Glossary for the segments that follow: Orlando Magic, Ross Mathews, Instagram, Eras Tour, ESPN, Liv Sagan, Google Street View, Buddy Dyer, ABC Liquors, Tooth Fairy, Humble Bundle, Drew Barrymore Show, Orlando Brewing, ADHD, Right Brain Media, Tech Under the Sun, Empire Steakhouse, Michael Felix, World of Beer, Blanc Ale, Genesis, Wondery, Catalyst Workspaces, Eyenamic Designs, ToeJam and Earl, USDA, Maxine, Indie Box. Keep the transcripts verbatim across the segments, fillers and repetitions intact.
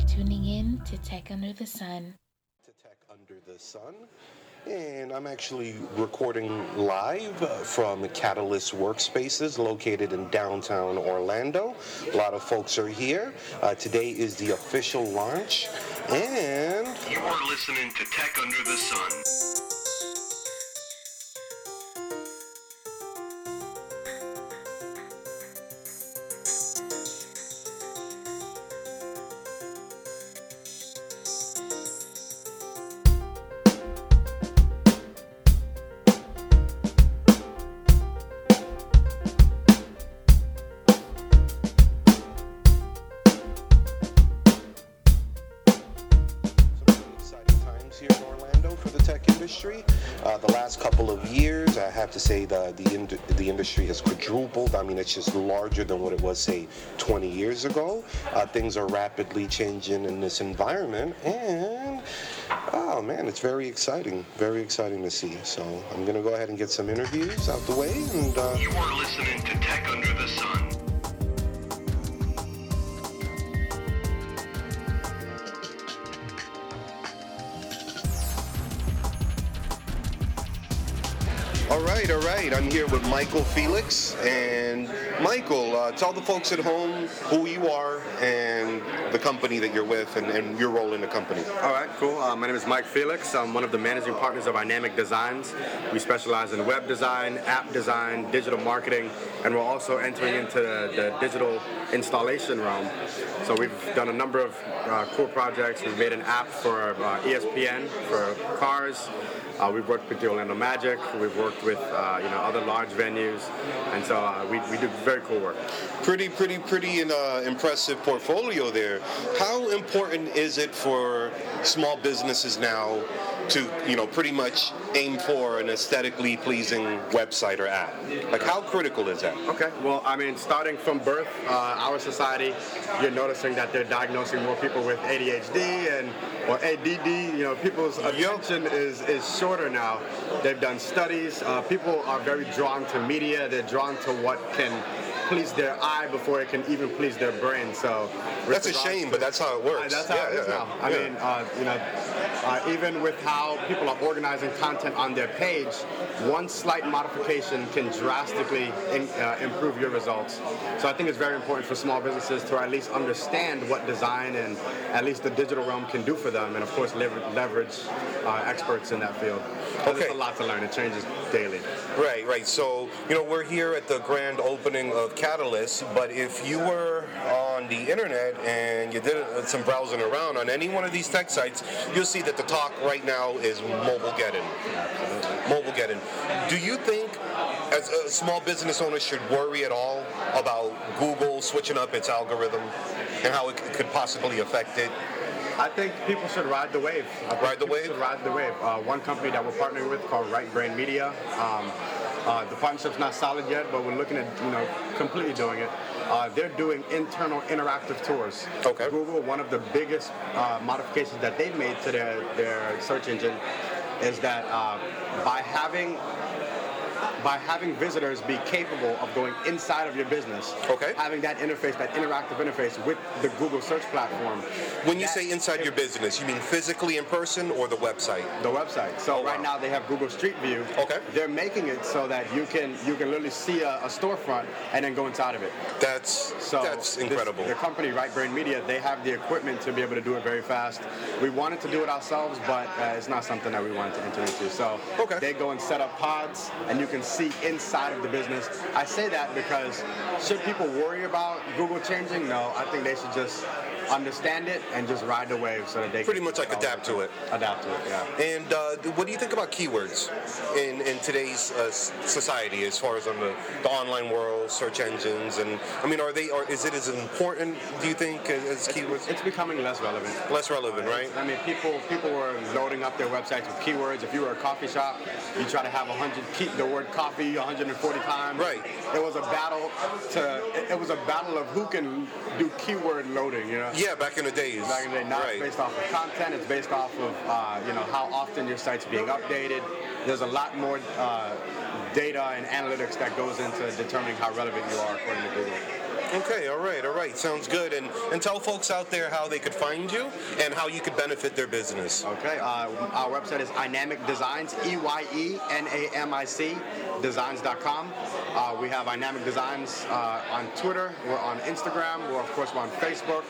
for tuning in to Tech Under the Sun. To Tech Under the Sun. And I'm actually recording live from Catalyst Workspaces located in downtown Orlando. A lot of folks are here. Uh, today is the official launch. And you are listening to Tech Under the Sun. To say the the, ind- the industry has quadrupled. I mean, it's just larger than what it was, say, twenty years ago. Uh, things are rapidly changing in this environment, and oh man, it's very exciting, very exciting to see. So I'm gonna go ahead and get some interviews out the way. And uh, you are listening to Tech Under the Sun. All right, I'm here with Michael Felix, and Michael, uh, tell the folks at home who you are and the company that you're with and, and your role in the company. All right, cool. Uh, my name is Mike Felix. I'm one of the managing partners of Eyenamic Designs. We specialize in web design, app design, digital marketing, and we're also entering into the, the digital installation realm. So we've done a number of uh, cool projects. We've made an app for uh, E S P N, for cars. Uh, we've worked with the Orlando Magic. We've worked with uh, you know other large venues, and so uh, we we do very cool work. Pretty pretty pretty in, uh, impressive portfolio there. How important is it for small businesses now to you know pretty much aim for an aesthetically pleasing website or app? Like how critical is that? Okay. Well, I mean, starting from birth, uh, our society, you're noticing that they're diagnosing more people with A D H D and or A D D. You know, people's attention is is short. Shorter now. They've done studies. Uh, people are very drawn to media. They're drawn to what can please their eye before it can even please their brain. So that's a shame, to, but that's how it works. Uh, that's how yeah, it is yeah, now. Yeah. I yeah. mean, uh, you know, uh, even with how people are organizing content on their page, one slight modification can drastically in, uh, improve your results. So I think it's very important for small businesses to at least understand what design and at least the digital realm can do for them, and of course lever- leverage uh, experts in that field. Okay. There's a lot to learn. It changes daily. Right, right. So, you know, we're here at the grand opening of Catalyst, but if you were on the internet and you did some browsing around on any one of these tech sites, you'll see that the talk right now is mobile-getting. Mobile-getting. Do you think as a small business owner should worry at all about Google switching up its algorithm and how it could possibly affect it? I think people should ride the wave. Ride the wave? Should ride the wave. Uh, one company that we're partnering with called Right Brain Media. Um, uh, the partnership's not solid yet, but we're looking at you know completely doing it. Uh, they're doing internal interactive tours. Okay. Google, one of the biggest uh, modifications that they've made to their, their search engine is that uh, by having by having visitors be capable of going inside of your business, okay, having that interface, that interactive interface with the Google search platform. When you say inside it, your business, you mean physically in person or the website? The website. So oh, right wow. now they have Google Street View. Okay. They're making it so that you can you can literally see a, a storefront and then go inside of it. That's so that's this, incredible. The company, Right Brain Media, they have the equipment to be able to do it very fast. We wanted to do it ourselves, but uh, it's not something that we wanted to enter into. So okay. they go and set up pods, and you can see inside of the business. I say that because should people worry about Google changing? No, I think they should just understand it and just ride the wave so that they pretty can much like adapt to it. Adapt to it, yeah. And uh, what do you think about keywords in, in today's uh, society as far as on the, the online world, search engines, and I mean, are they, or is it as important, do you think, as, as keywords? It's, it's becoming less relevant. Less relevant, uh, right? I mean, people people were loading up their websites with keywords. If you were a coffee shop, you try to have one hundred, keep the word coffee one hundred forty times. Right. It was a battle to, it was a battle of who can do keyword loading, you know? Yeah, back in the days. Back in the day, now right. It's based off of content. It's based off of uh, you know how often your site's being updated. There's a lot more uh, data and analytics that goes into determining how relevant you are according to Google. Okay, all right, all right. Sounds good. And, and tell folks out there how they could find you and how you could benefit their business. Okay, uh, our website is Eyenamic Designs, E Y E N A M I C, designs dot com. Uh, we have Eyenamic Designs uh, on Twitter. We're on Instagram. We're, of course, we're on Facebook,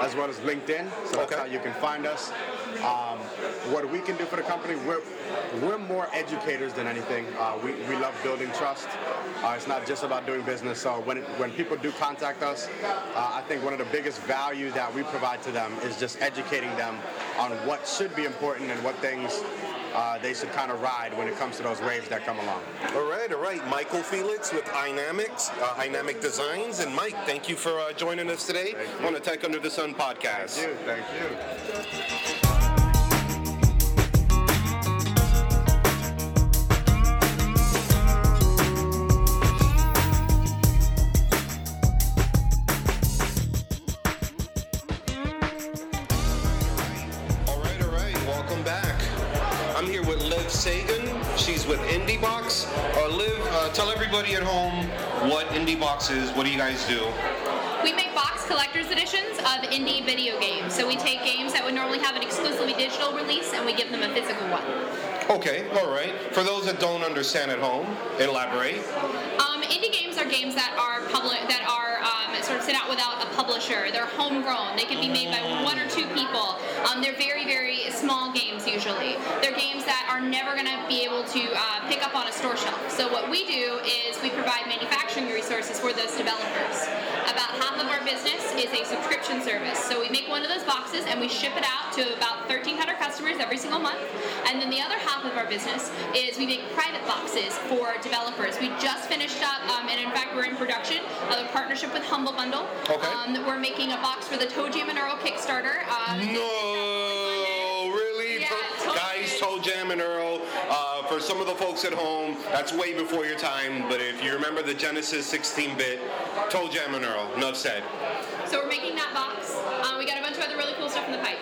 as well as LinkedIn. So that's okay. How you can find us. Um, what we can do for the company, we're, we're more educators than anything. Uh, we, we love building trust. Uh, it's not just about doing business. So when, it, when people do contact us, uh, I think one of the biggest value that we provide to them is just educating them on what should be important and what things Uh, they should kind of ride when it comes to those waves that come along. All right, all right. Michael Felix with Eyenamics, uh, Eyenamic Designs. And Mike, thank you for uh, joining us today on the Tech Under the Sun podcast. Thank you, thank you. All right, all right. Welcome back. I'm here with Liv Sagan. She's with Indie Box. Uh, Liv, uh, tell everybody at home what Indie Box is. What do you guys do? We make box collector's editions of indie video games. So we take games that would normally have an exclusively digital release and we give them a physical one. Okay, all right. For those that don't understand at home, elaborate. Um, indie games are games that are public, that are um, sort of set out without a publisher. They're homegrown. They can be made by one or two people. Um, they're very, very small games usually. They're games that are never going to be able to uh, pick up on a store shelf. So what we do is we provide manufacturing resources for those developers. About half of our business is a subscription service. So we make one of those boxes and we ship it out to about thirteen hundred customers every single month. And then the other half of our business is we make private boxes for developers. We just finished up, um, and in fact we're in production of a partnership with Humble Bundle. Okay. Um, that we're making a box for the ToeJam and Earl Kickstarter. Um, no, really? Yeah, to- guys, ToeJam and Earl. Uh, For some of the folks at home, that's way before your time, but if you remember the Genesis sixteen-bit, ToeJam and Earl, enough said. So we're making that box. Um, we got a bunch of other really cool stuff in the pipe.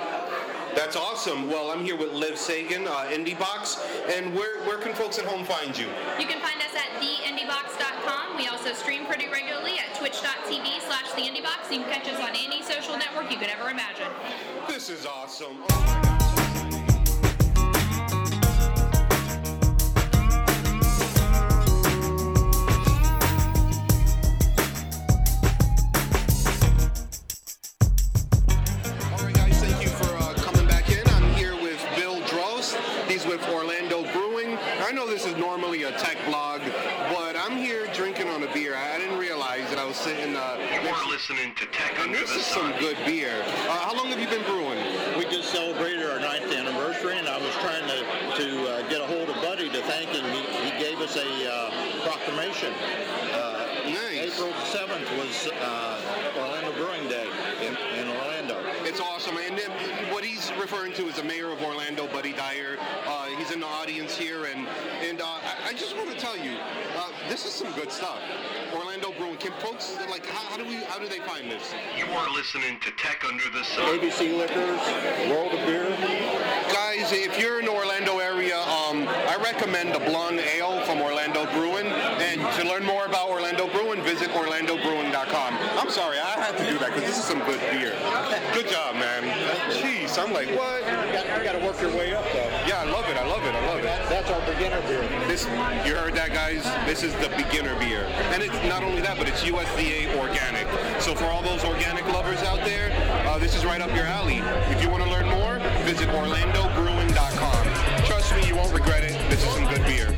That's awesome. Well, I'm here with Liv Sagan, uh, Indie Box, and where, where can folks at home find you? You can find us at the indie box dot com. We also stream pretty regularly at twitch dot t v slash the indie box. You can catch us on any social network you could ever imagine. This is awesome. Oh my God. Orlando Brewing. I know this is normally a tech blog, but I'm here drinking on a beer. I didn't realize that I was sitting. Uh, You're listening to Tech Under the Sun. This is some good beer. Uh, how long have you been brewing? We just celebrated our ninth anniversary, and I was trying to to uh, get a hold of Buddy to thank him. He, he gave us a uh, proclamation. Uh, nice. April seventh was uh, Orlando Brewing Day in, in Orlando. It's awesome, and then what he's referring to is the mayor of Orlando, Buddy Dyer. Uh, he's in the audience here, and and uh, I, I just want to tell you, uh, this is some good stuff. Orlando Brewing. Can folks like how, how do we how do they find this? You are listening to Tech Under the Sun. A B C Liquors, World of Beer. Guys, if you're in the Orlando area, um, I recommend the Blanc Ale from Orlando Brewing. And to learn more about Orlando Brewing, visit orlando brewing dot com. I'm sorry, I had to do that because this is some good beer. Good job, man. Jeez, I'm like, what? You got to work your way up, though. Yeah, I love it. I love it. I love it. That, that's our beginner beer. This, you heard that, guys? This is the beginner beer. And it's not only that, but it's U S D A organic. So for all those organic lovers out there, uh, this is right up your alley. If you want to learn more, visit orlando brewing dot com. Trust me, you won't regret it. This is some good beer.